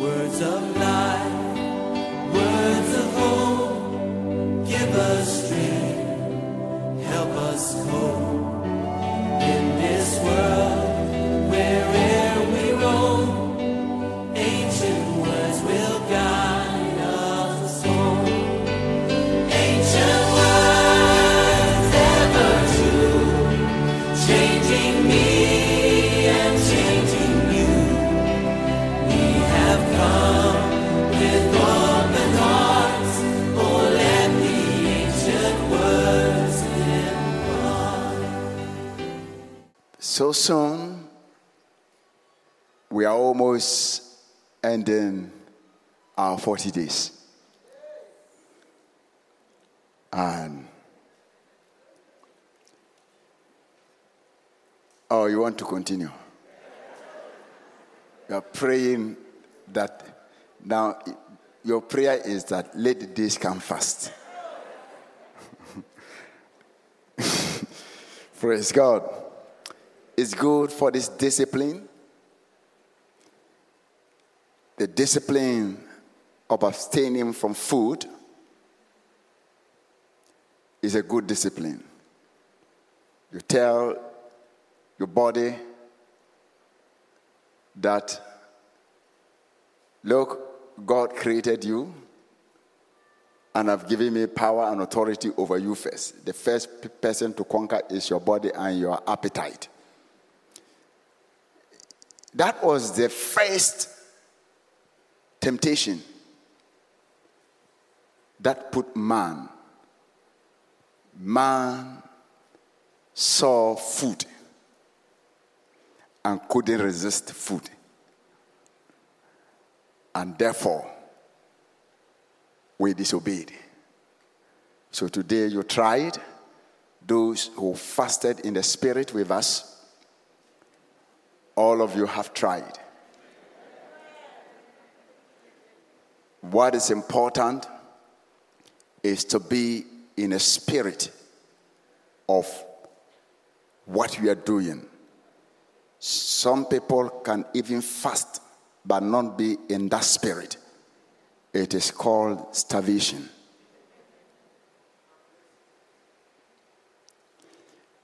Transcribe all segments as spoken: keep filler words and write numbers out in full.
Words of life, words of hope, give us strength, help us cope. In this world, where'er we roam, ancient words will guide us home. Ancient words ever true, changing me and changing you. We have come with open hearts, oh, let the ancient words live on. So soon, we are almost ending our forty days. And oh, you want to continue? You are praying that now your prayer is that let the days come fast. Praise God. It's good for this discipline. The discipline of abstaining from food is a good discipline. You tell your body that, look, God created you and I've given me power and authority over you first. The first person to conquer is your body and your appetite. That was the first temptation that put man. Man saw food and couldn't resist food. And therefore, we disobeyed. So today you tried those who fasted in the spirit with us. All of you have tried. What is important is to be in a spirit of what we are doing. Some people can even fast but not be in that spirit. It is called starvation.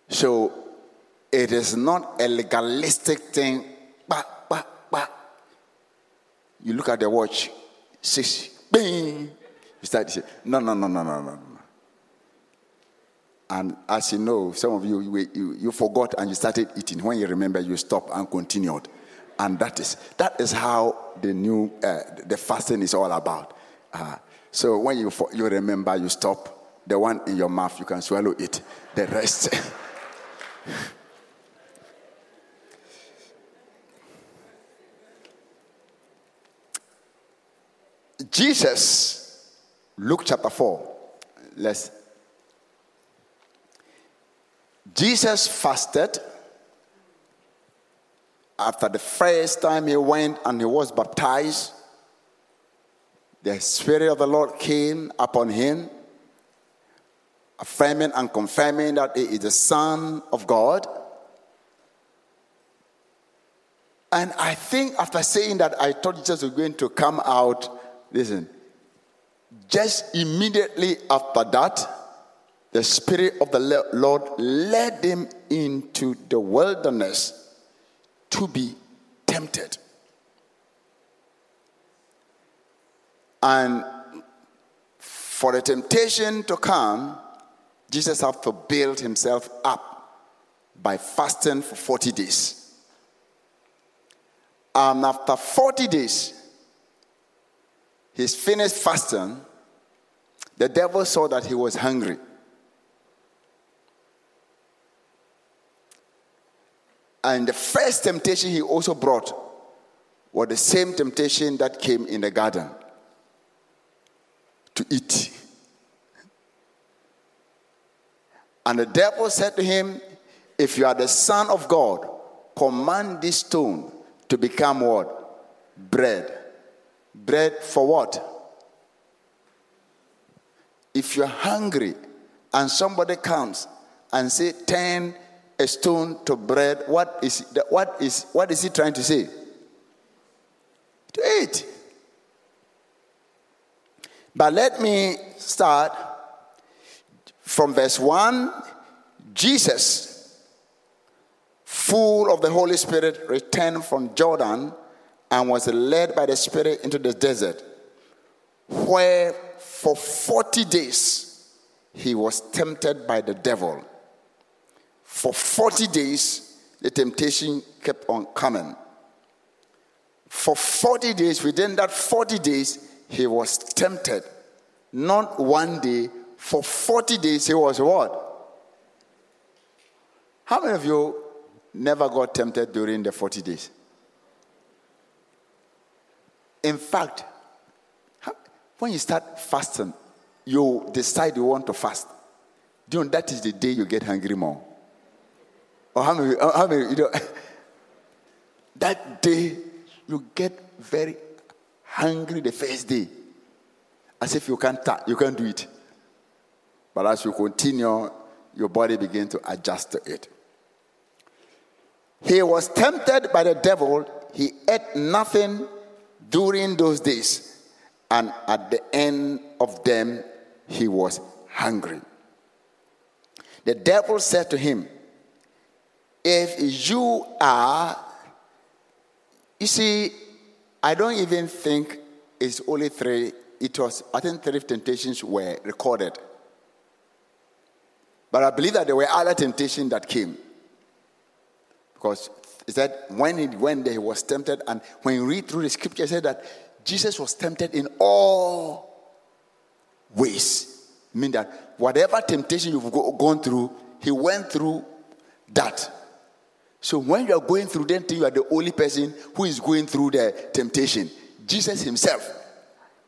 So it is not a legalistic thing. Bah, bah, bah. You look at the watch, six, bing. You start to say, no, no, no, no, no, no. And as you know, some of you, you, you, you forgot and you started eating. When you remember, you stopped and continued. And that is that is how the new uh, the fasting is all about. Uh, so when you you remember, you stop. The one in your mouth, you can swallow it. The rest. Jesus, Luke chapter four. Let's. Jesus fasted. After the first time he went and he was baptized, the Spirit of the Lord came upon him, affirming and confirming that he is the Son of God. And I think after saying that, I thought Jesus was going to come out. Listen, just immediately after that, the Spirit of the Lord led him into the wilderness to be tempted. And for the temptation to come, Jesus had to build himself up by fasting for forty days. And after forty days, he's finished fasting. The devil saw that he was hungry. And the first temptation he also brought was the same temptation that came in the garden, to eat. And the devil said to him, if you are the Son of God, command this stone to become what? Bread. Bread for what? If you're hungry and somebody comes and says, ten a stone to bread, what is what is what is he trying to say? To eat. But let me start from verse one. Jesus, full of the Holy Spirit, returned from Jordan and was led by the Spirit into the desert, where for forty days he was tempted by the devil. For forty days, the temptation kept on coming. For forty days, within that forty days, he was tempted. Not one day. For forty days, he was what? How many of you never got tempted during the forty days? In fact, when you start fasting, you decide you want to fast. Do you know that is the day you get hungry more? Or how many, how many you know, that day you get very hungry the first day, as if you can't you can't do it. But as you continue, your body begins to adjust to it. He was tempted by the devil. He ate nothing during those days. And at the end of them, he was hungry. The devil said to him, if you are, you see, I don't even think it's only three. It was, I think three temptations were recorded. But I believe that there were other temptations that came. Because it said when he went there, he was tempted. And when you read through the scripture, it said that Jesus was tempted in all ways. I mean that whatever temptation you've gone through, he went through that. So when you are going through that, you are the only person who is going through the temptation. Jesus himself,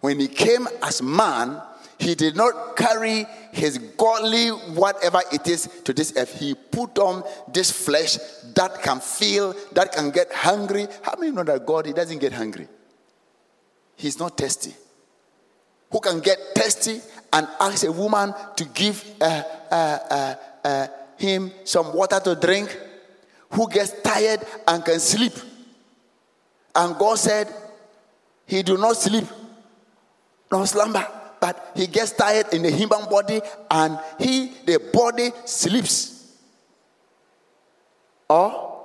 when he came as man, he did not carry his godly whatever it is to this earth. He put on this flesh that can feel, that can get hungry. How many know that God, he doesn't get hungry? He's not thirsty. Who can get thirsty and ask a woman to give uh, uh, uh, uh, him some water to drink? Who gets tired and can sleep? And God said, he do not sleep, nor slumber. But he gets tired in the human body and he, the body, sleeps. Oh?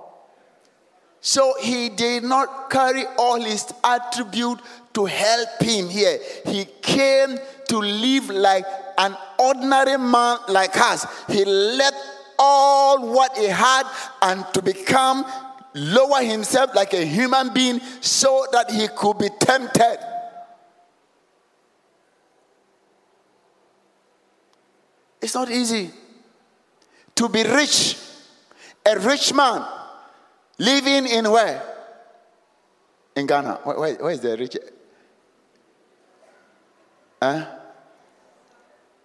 So he did not carry all his attribute to help him here. He came to live like an ordinary man like us. He left all what he had and to become, lower himself like a human being so that he could be tempted. It's not easy to be rich. A rich man living in where? In Ghana. Where, where is the rich? Huh?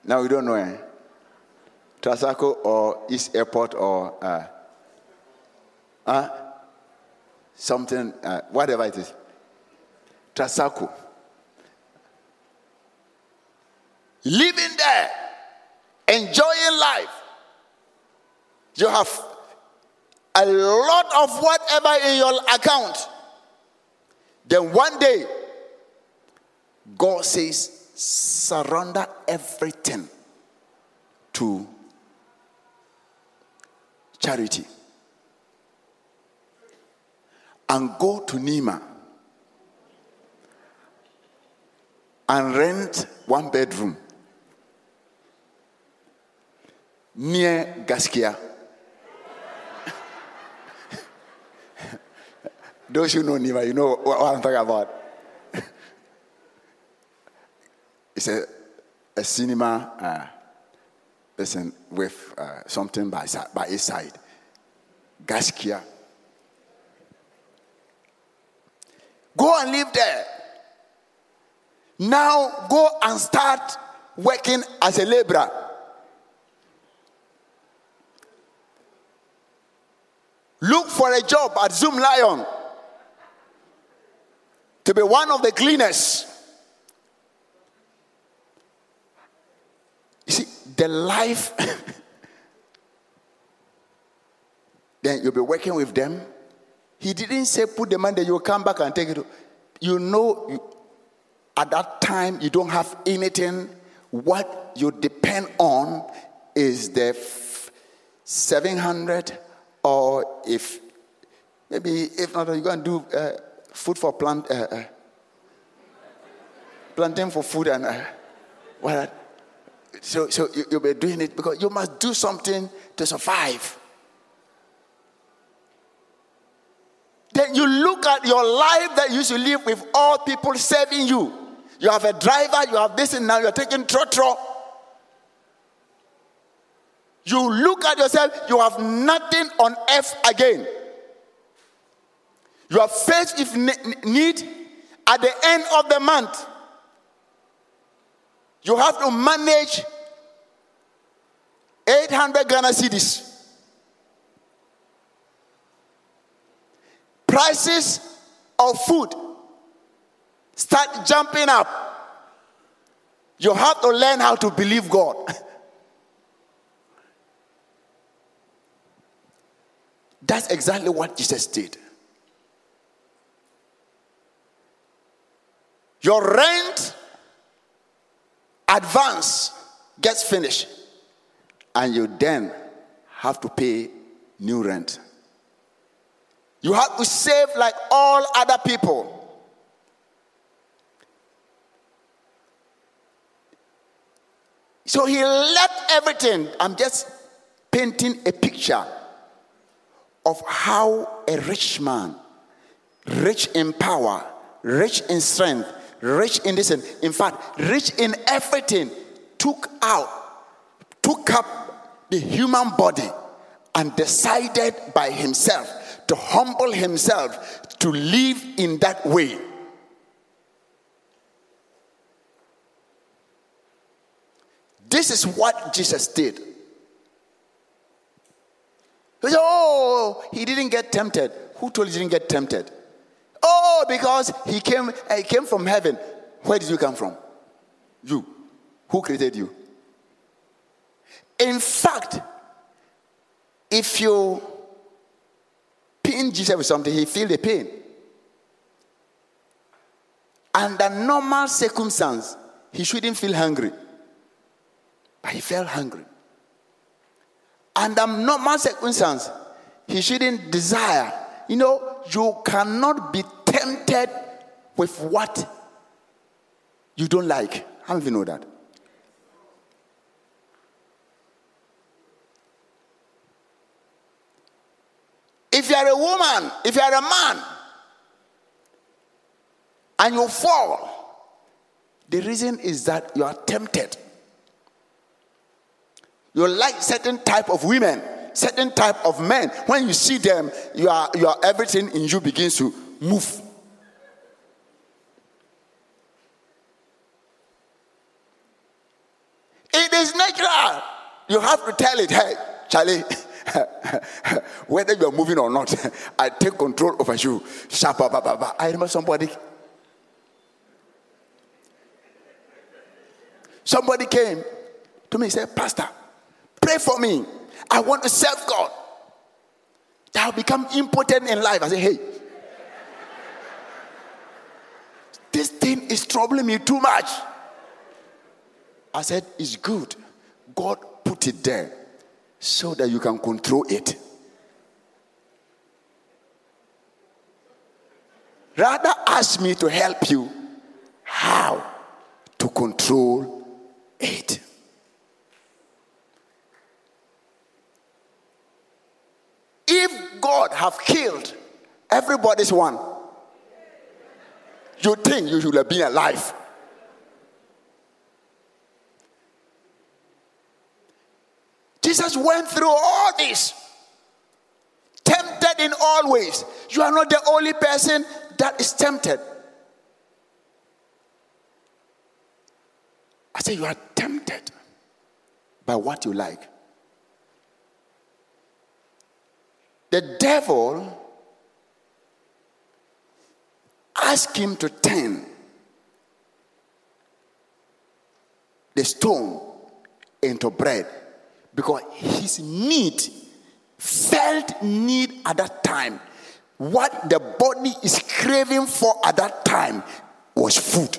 Now we don't know. Eh? Trasaco or East Airport or uh, uh, something, uh, whatever it is. Trasaco. Living there. Enjoying life. You have a lot of whatever in your account. Then one day, God says, surrender everything to charity. And go to Nima and rent one bedroom near Gaskia. Those who know Nima, you know what I'm talking about. It's a, a cinema, uh, listen, with uh, something by, by his side. Gaskia. Go and live there. Now go and start working as a laborer. Look for a job at Zoom Lion to be one of the cleaners. You see, the life, then you'll be working with them. He didn't say put the money there, you'll come back and take it. You know, At that time, you don't have anything. What you depend on is the seven hundred, or if maybe if not, you're going to do uh, food for plant, uh, uh, planting for food and uh, what. So, so you, you'll be doing it because you must do something to survive. Then you look at your life that you should live with all people serving you. You have a driver, you have this, and now you're taking trotro. You look at yourself, you have nothing on earth again. You are faced with need at the end of the month. You have to manage eight hundred Ghana cedis. Prices of food start jumping up. You have to learn how to believe God. That's exactly what Jesus did. Your rent advance gets finished, and you then have to pay new rent. You have to save like all other people. So he left everything. I'm just painting a picture of how a rich man, rich in power, rich in strength, rich in this, and in fact, rich in everything, took out, took up the human body and decided by himself to humble himself, to live in that way. This is what Jesus did. He said, oh, he didn't get tempted. Who told you he didn't get tempted? Oh, because he came, he came from heaven. Where did you come from? You. Who created you? In fact, if you in Jesus with something, he feel the pain. Under normal circumstance, he shouldn't feel hungry. But he felt hungry. Under normal circumstance, he shouldn't desire. You know, you cannot be tempted with what you don't like. How many of you know that? If you are a woman, if you are a man, and you fall, the reason is that you are tempted. You like certain type of women, certain type of men. When you see them, you are, you are everything in you begins to move. It is natural. You have to tell it, hey, Charlie. Whether you are moving or not, I take control over you. I remember somebody. Somebody came to me and said, Pastor, pray for me. I want to serve God. I'll become impotent in life. I said, hey, this thing is troubling me too much. I said, it's good. God put it there so that you can control it. Rather ask me to help you how to control it. If God have killed everybody's one, you think you should have been alive. Jesus went through all this, tempted in all ways. You are not the only person that is tempted. I say you are tempted by what you like. The devil asked him to turn the stone into bread. Because his need, felt need at that time, what the body is craving for at that time was food.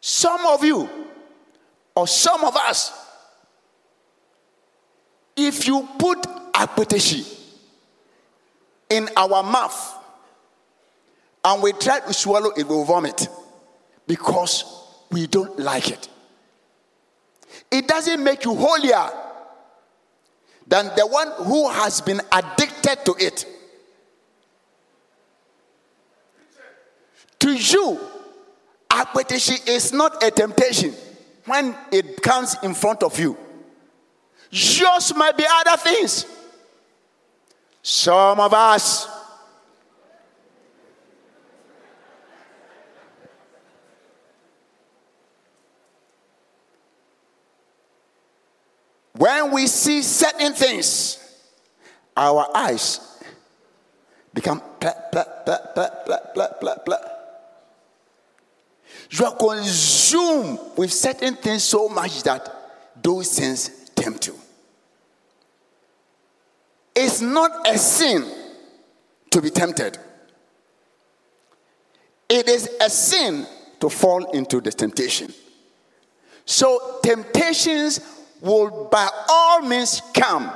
Some of you, or some of us, if you put apeteshi in our mouth and we try to swallow it, we'll vomit because we don't like it. It doesn't make you holier than the one who has been addicted to it. To you, apeteshi is not a temptation when it comes in front of you. Yours might be other things. Some of us, when we see certain things, our eyes become blah, blah, blah, blah, blah, blah, blah, blah. You are consumed with certain things so much that those things tempt you. It's not a sin to be tempted. It is a sin to fall into the temptation. So temptations will by all means come.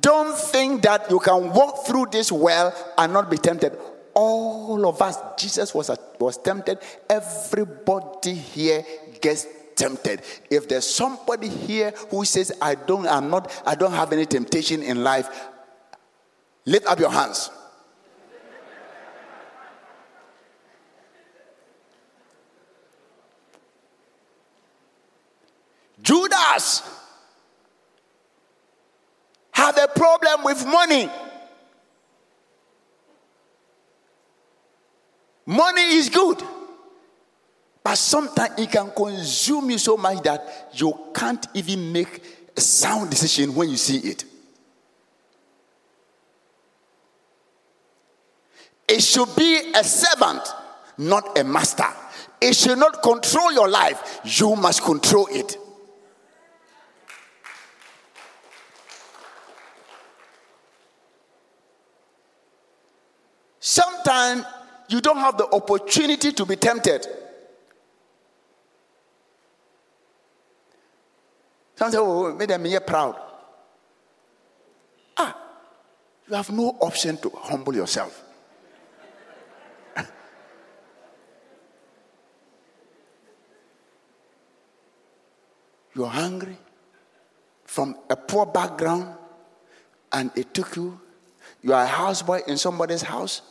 Don't think that you can walk through this well and not be tempted. All of us, Jesus was, was tempted. Everybody here gets tempted. If there's somebody here who says, I don't, I'm not, I don't have any temptation in life, lift up your hands. Judas had a problem with money. Money is good, but sometimes it can consume you so much that you can't even make a sound decision when you see it. It should be a servant, not a master. It should not control your life. You must control it. Sometimes you don't have the opportunity to be tempted. Some say, oh, make them here proud. Ah, you have no option to humble yourself. You're hungry from a poor background, and it took you. You are a houseboy in somebody's house,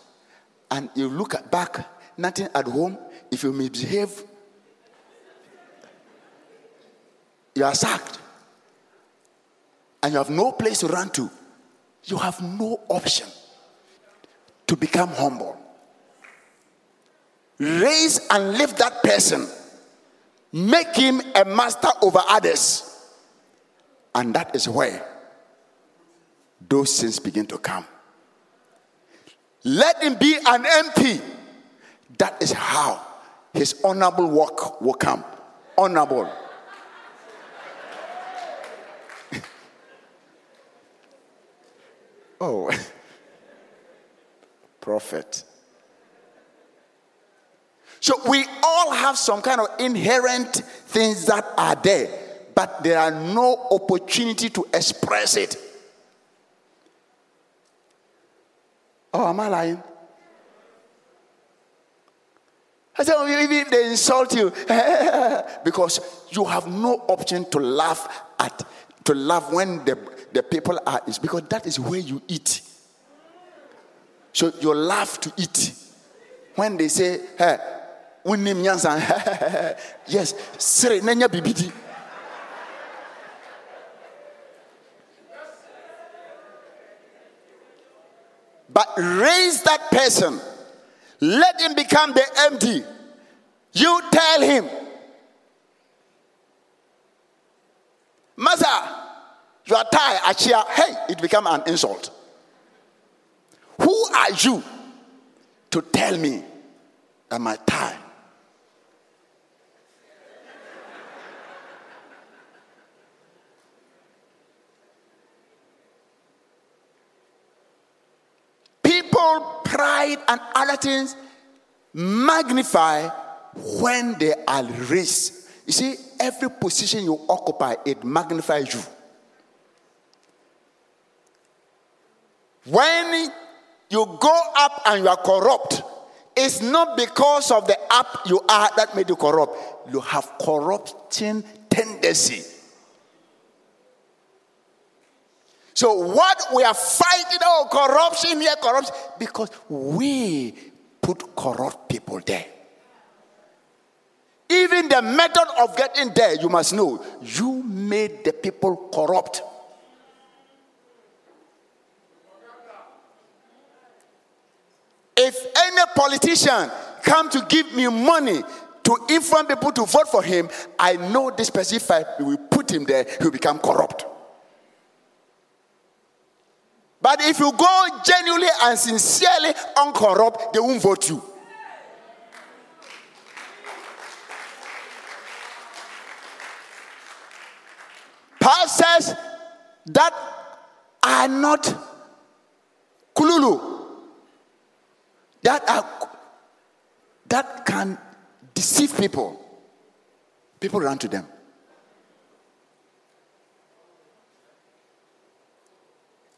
and you look back, nothing at home. If you misbehave, you are sacked and you have no place to run to. You have no option to become humble. Raise and lift that person. Make him a master over others. And that is where those sins begin to come. Let him be an M P. That is how his honorable work will come. Honorable. Oh, prophet. So we all have some kind of inherent things that are there, but there are no opportunity to express it. Oh, am I lying? I said, maybe if they insult you, because you have no option to laugh at, to laugh when the the people are, is because that is where you eat. So you laugh to eat. When they say, hey, yes, sir, nenya bibidi. But raise that person. Let him become the M D. You tell him, Master, you are tired, Achia. Hey, it becomes an insult. Who are you to tell me am I tired? People, pride and other things magnify when they are raised. You see, every position you occupy, it magnifies you. When you go up and you are corrupt, it's not because of the up you are that made you corrupt. You have corrupting tendency. So what we are fighting, oh, corruption here, corruption, because we put corrupt people there. Even the method of getting there, you must know, you made the people corrupt. If any politician come to give me money to inform people to vote for him, I know this specific, we put him there, he'll become corrupt. But if you go genuinely and sincerely uncorrupt, they won't vote you. Paul says that are not kululu, that are, that can deceive people. People run to them.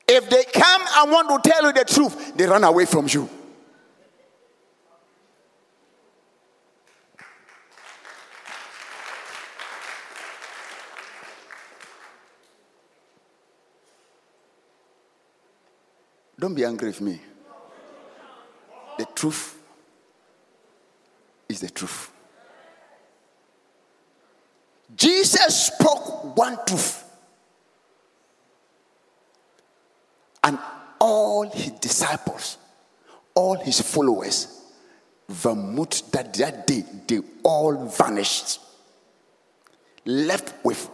If they come and want to tell you the truth, they run away from you. Don't be angry with me. The truth is the truth. Jesus spoke one truth. And all his disciples, all his followers, vermouth that that day, they all vanished. Left with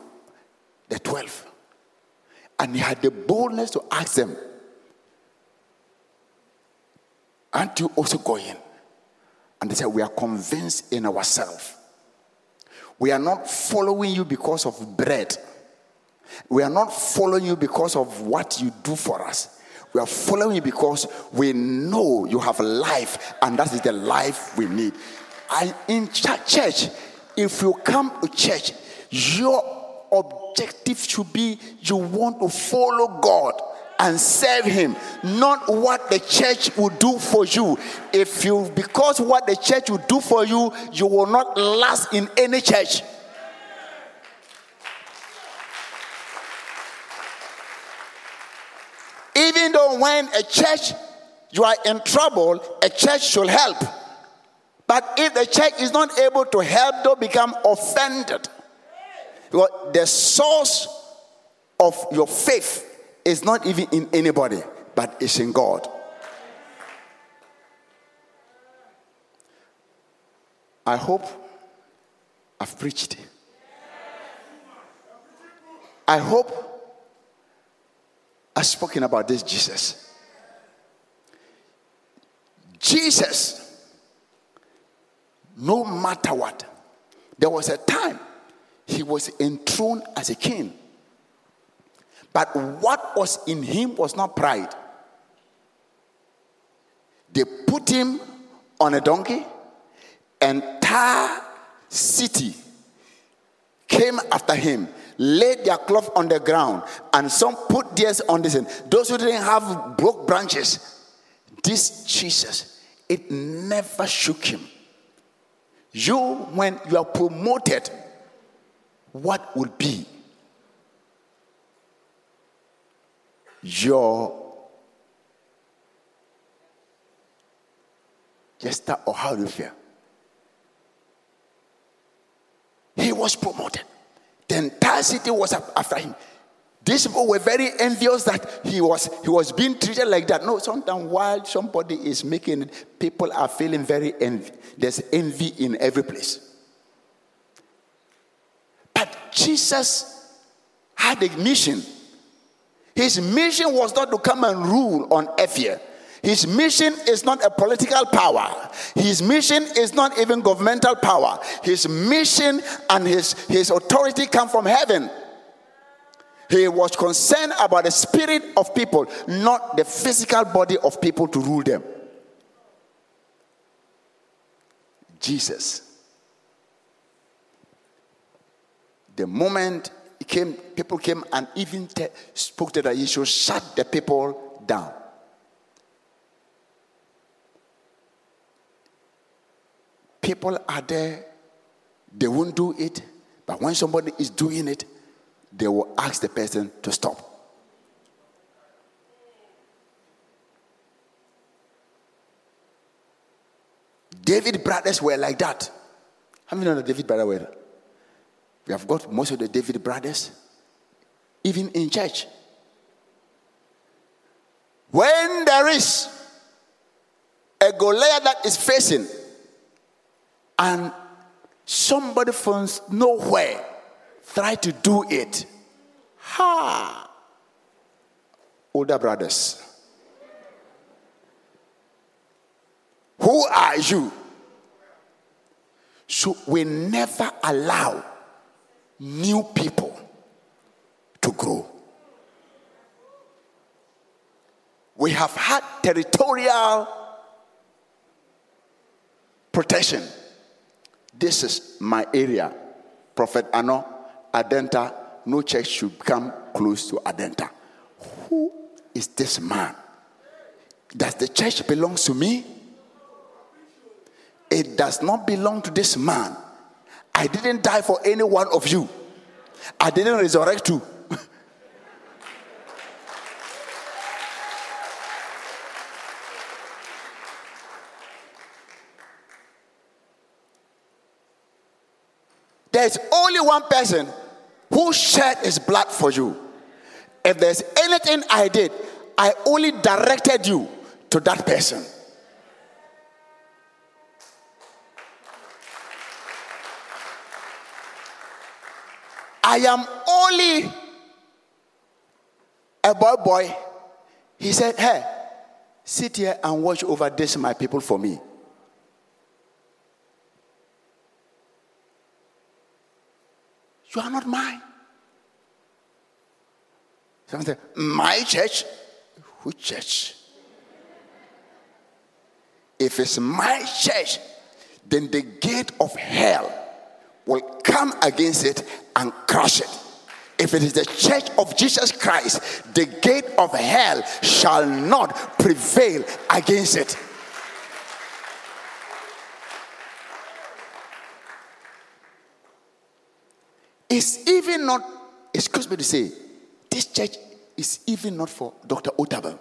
the twelve. And he had the boldness to ask them, aren't you also going? And they said, we are convinced in ourselves. We are not following you because of bread. We are not following you because of what you do for us. We are following you because we know you have life, and that is the life we need. And in church, if you come to church, your objective should be you want to follow God and serve him, not what the church will do for you. If you, because what the church will do for you, you will not last in any church. Even though when a church, you are in trouble, a church should help. But if the church is not able to help, they'll become offended. Because the source of your faith is not even in anybody, but it's in God. I hope I've preached. I hope I've spoken about this Jesus. Jesus, no matter what, there was a time he was enthroned as a king. But what was in him was not pride. They put him on a donkey. Entire city came after him. Laid their cloth on the ground, and some put theirs on this end. Those who didn't have broke branches. This Jesus, it never shook him. You, when you are promoted, what would be your gesture or how you feel? He was promoted. The entire city was after him. These people were very envious that he was he was being treated like that. No, sometimes while somebody is making it, people are feeling very envy. There's envy in every place. But Jesus had a mission. His mission was not to come and rule on earth here. His mission is not a political power. His mission is not even governmental power. His mission and his, his authority come from heaven. He was concerned about the spirit of people, not the physical body of people to rule them. Jesus The moment it came, people came and even te- spoke to the issue, shut the people down. People are there, they won't do it, but when somebody is doing it, they will ask the person to stop. David brothers were like that. How many know the David brothers were? We have got most of the David brothers, even in church. When there is a Goliath that is facing, and somebody from nowhere try to do it. Ha! Older brothers. Who are you? So we never allow new people to grow. We have had territorial protection. This is my area. Prophet Ano, Adenta, no church should come close to Adenta. Who is this man? Does the church belong to me? It does not belong to this man. I didn't die for any one of you. I didn't resurrect you. There's only one person who shed his blood for you. If there's anything I did, I only directed you to that person. I am only a boy boy. He said, hey, sit here and watch over this my people for me. You are not mine. Someone said, my church? Who church? If it's my church, then the gate of hell will come against it and crush it. If it is the church of Jesus Christ, the gate of hell shall not prevail against it. It's even not, excuse me to say, this church is even not for Doctor Otabel.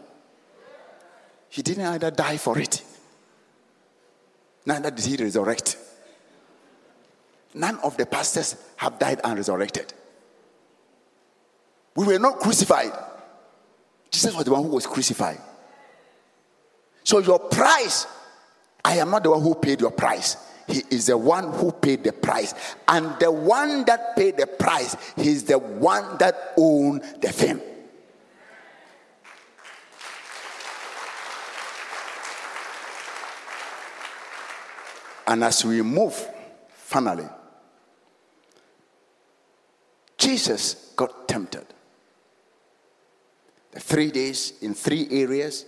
He didn't either die for it. Neither did he resurrect. None of the pastors have died and resurrected. We were not crucified. Jesus was the one who was crucified. So your price, I am not the one who paid your price. He is the one who paid the price. And the one that paid the price, he is the one that owned the fame. And as we move, finally, Jesus got tempted. The three days in three areas,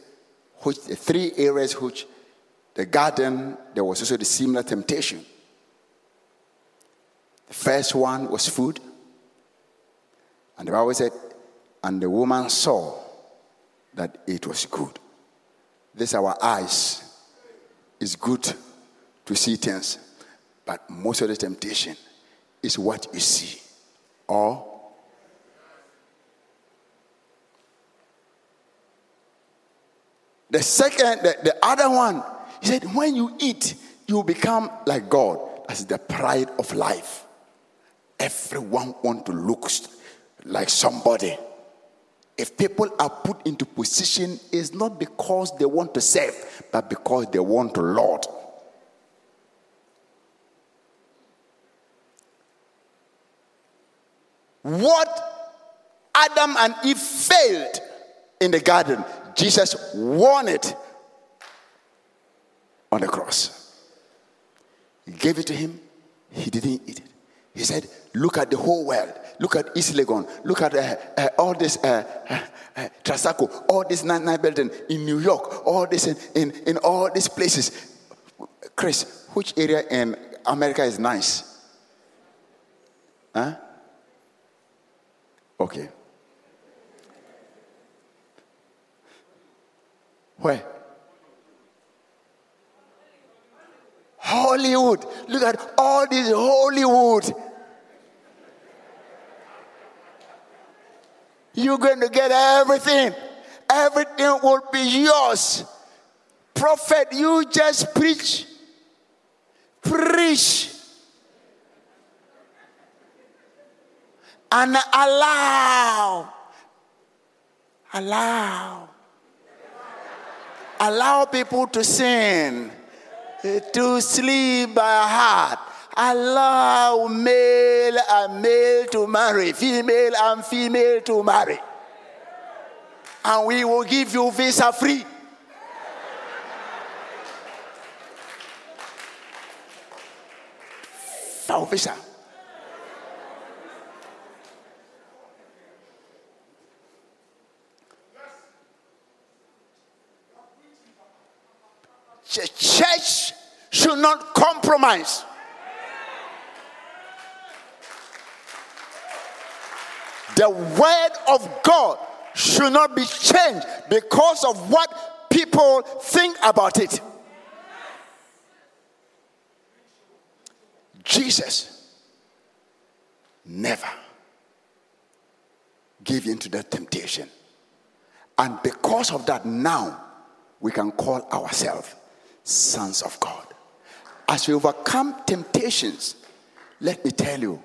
which the three areas which the garden, there was also the similar temptation. The first one was food. And the Bible said, and the woman saw that it was good. This, our eyes, is good to see things. But most of the temptation is what you see. Or the second, the, the other one, he said, when you eat, you become like God. That's the pride of life. Everyone wants to look like somebody. If people are put into position, it's not because they want to serve, but because they want to lord. What Adam and Eve failed in the garden, Jesus won it on the cross. He gave it to him. He didn't eat it. He said, look at the whole world. Look at East Legon. Look at uh, uh, all this uh, uh, uh, Trasaco. All this nine nine building in New York. All this in, in, in all these places. Chris, which area in America is nice? Huh? Okay. Where? Hollywood. Look at all this Hollywood. You're going to get everything. Everything will be yours. Prophet, you just preach. Preach. And allow. Allow. Allow people to sin. To sleep by heart. Allow male and male to marry, female and female to marry. And we will give you visa free. Foul visa. The church should not compromise. The word of God should not be changed because of what people think about it. Jesus never gave in to that temptation. And because of that, now we can call ourselves sons of God. As we overcome temptations, let me tell you,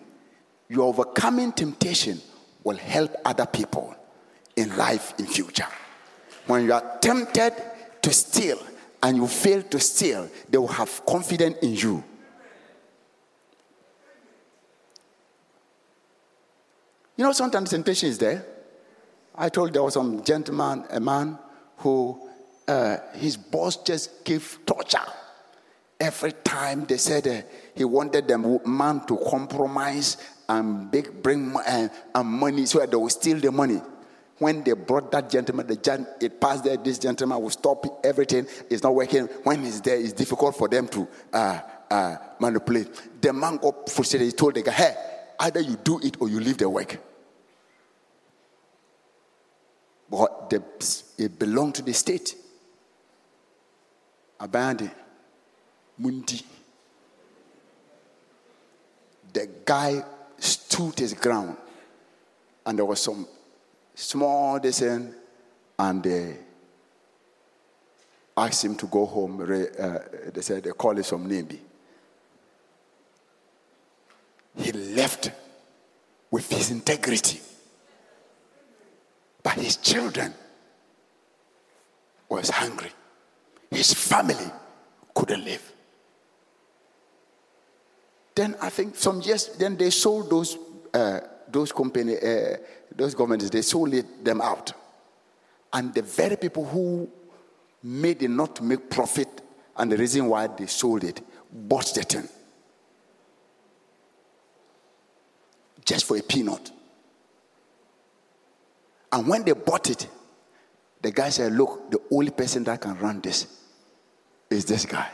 your overcoming temptation will help other people in life in future. When you are tempted to steal and you fail to steal, they will have confidence in you. You know, sometimes temptation is there. I told there was some gentleman, a man who uh, his boss just gave torture. Every time they said uh, he wanted the man to compromise and bring uh, and money so that they will steal the money. When they brought that gentleman, the gent- it passed there, this gentleman will stop everything. It's not working. When he's there, it's difficult for them to uh, uh, manipulate. The man got frustrated. He told the guy, hey, either you do it or you leave the work. But the, it belonged to the state. Abandi, Mundi. The guy stood his ground. And there was some small descent, and they asked him to go home. Uh, they said they called him some name. He left with his integrity, but his children was hungry. His family couldn't live. Then I think some years. Then they sold those. Uh, Those company, uh, those governments, they sold them out. And the very people who made it not to make profit and the reason why they sold it, bought the thing. Just for a peanut. And when they bought it, the guy said, look, the only person that can run this is this guy.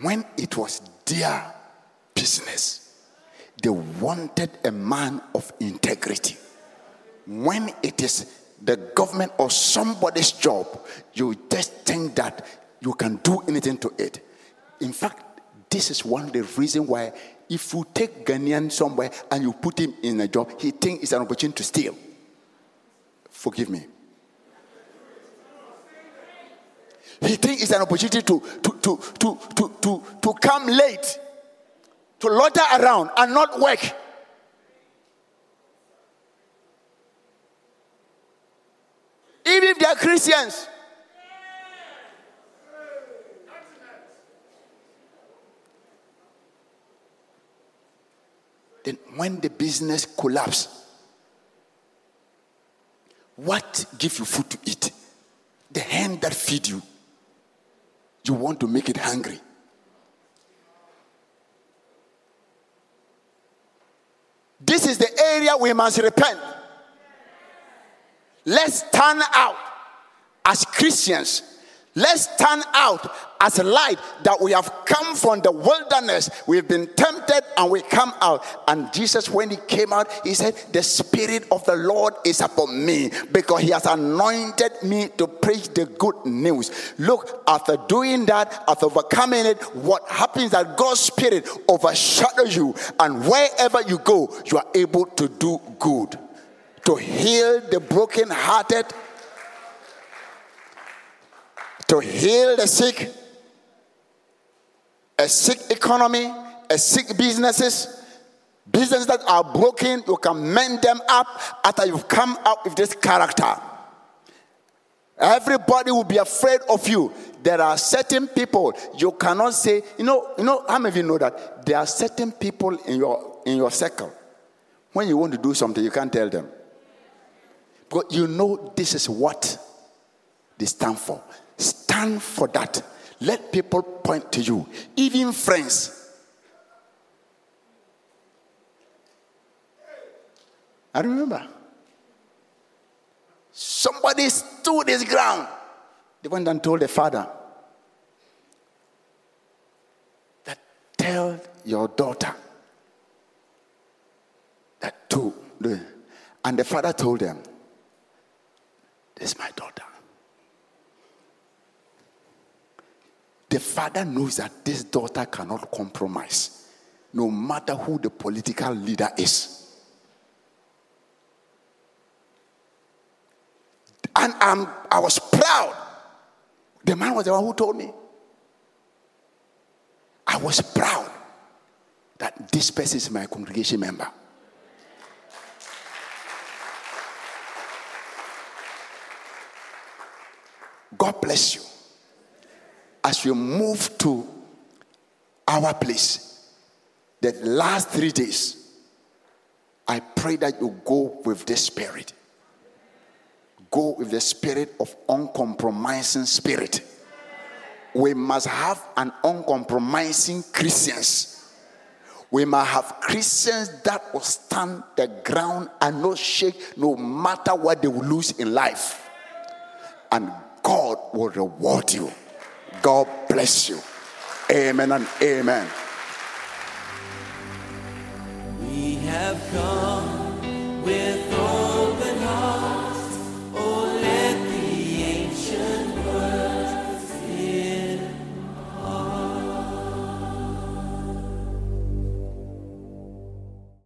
When it was their business, they wanted a man of integrity. When it is the government or somebody's job, you just think that you can do anything to it. In fact, this is one of the reasons why if you take Ghanaian somewhere and you put him in a job, he thinks it's an opportunity to steal. Forgive me. He thinks it's an opportunity to to, to, to, to, to to come late, to loiter around and not work. Even if they are Christians. Then when the business collapses, what gives you food to eat? The hand that feeds you. You want to make it hungry. This is the area we must repent. Let's turn out as Christians. Let's stand out as a light that we have come from the wilderness. We've been tempted and we come out. And Jesus, when he came out, he said, the Spirit of the Lord is upon me because he has anointed me to preach the good news. Look, after doing that, after overcoming it, what happens is that God's Spirit overshadows you. And wherever you go, you are able to do good, to heal the brokenhearted, to heal the sick, a sick economy, a sick businesses, businesses that are broken, you can mend them up after you've come up with this character. Everybody will be afraid of you. There are certain people you cannot say, you know, you know, how many of you know that there are certain people in your in your circle. When you want to do something, you can't tell them. But you know this is what they stand for. Stand for that. Let people point to you, even friends. I remember somebody stood his ground. They went and told the father that tell your daughter that too. And the father told them, this is my daughter. The father knows that this daughter cannot compromise, no matter who the political leader is. And I'm, I was proud. The man was the one who told me. I was proud that this person is my congregation member. God bless you. As we move to our place, the last three days, I pray that you go with the Spirit. Go with the spirit of uncompromising spirit. We must have an uncompromising Christians. We must have Christians that will stand the ground and not shake, no matter what they will lose in life. And God will reward you. God bless you. Amen and amen. We have come with